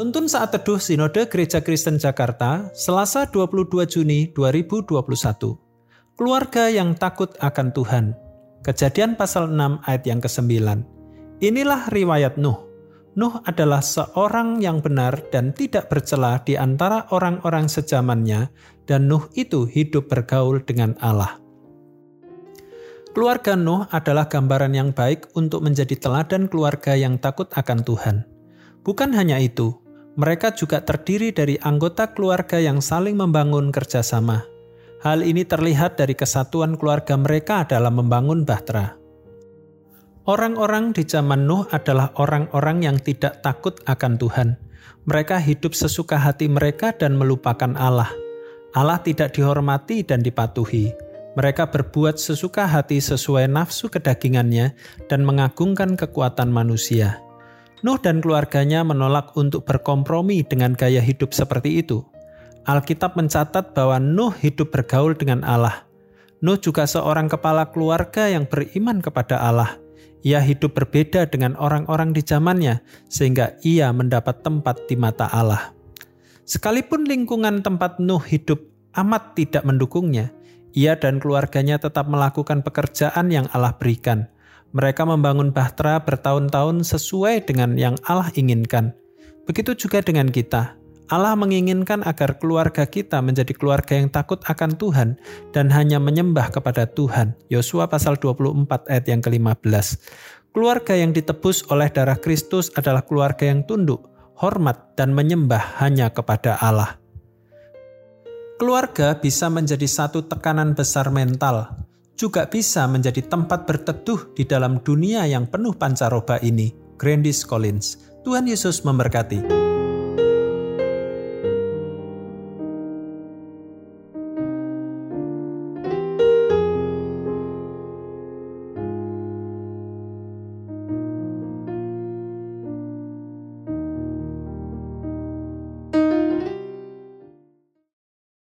Tuntun Saat Teduh Sinode Gereja Kristen Jakarta, Selasa 22 Juni 2021. Keluarga yang takut akan Tuhan. Kejadian pasal 6 ayat yang ke-9. Inilah riwayat Nuh. Nuh adalah seorang yang benar dan tidak bercela di antara orang-orang sejamannya, dan Nuh itu hidup bergaul dengan Allah. Keluarga Nuh adalah gambaran yang baik untuk menjadi teladan keluarga yang takut akan Tuhan. Bukan hanya itu, mereka juga terdiri dari anggota keluarga yang saling membangun kerjasama. Hal ini terlihat dari kesatuan keluarga mereka dalam membangun bahtera. Orang-orang di zaman Nuh adalah orang-orang yang tidak takut akan Tuhan. Mereka hidup sesuka hati mereka dan melupakan Allah. Allah tidak dihormati dan dipatuhi. Mereka berbuat sesuka hati sesuai nafsu kedagingannya dan mengagungkan kekuatan manusia. Nuh dan keluarganya menolak untuk berkompromi dengan gaya hidup seperti itu. Alkitab mencatat bahwa Nuh hidup bergaul dengan Allah. Nuh juga seorang kepala keluarga yang beriman kepada Allah. Ia hidup berbeda dengan orang-orang di zamannya, sehingga ia mendapat tempat di mata Allah. Sekalipun lingkungan tempat Nuh hidup amat tidak mendukungnya, ia dan keluarganya tetap melakukan pekerjaan yang Allah berikan. Mereka membangun bahtera bertahun-tahun sesuai dengan yang Allah inginkan. Begitu juga dengan kita. Allah menginginkan agar keluarga kita menjadi keluarga yang takut akan Tuhan dan hanya menyembah kepada Tuhan. Yosua pasal 24 ayat yang ke-15. Keluarga yang ditebus oleh darah Kristus adalah keluarga yang tunduk, hormat, dan menyembah hanya kepada Allah. Keluarga bisa menjadi satu tekanan besar mental, juga bisa menjadi tempat berteduh di dalam dunia yang penuh pancaroba ini. Grandis Collins. Tuhan Yesus memberkati.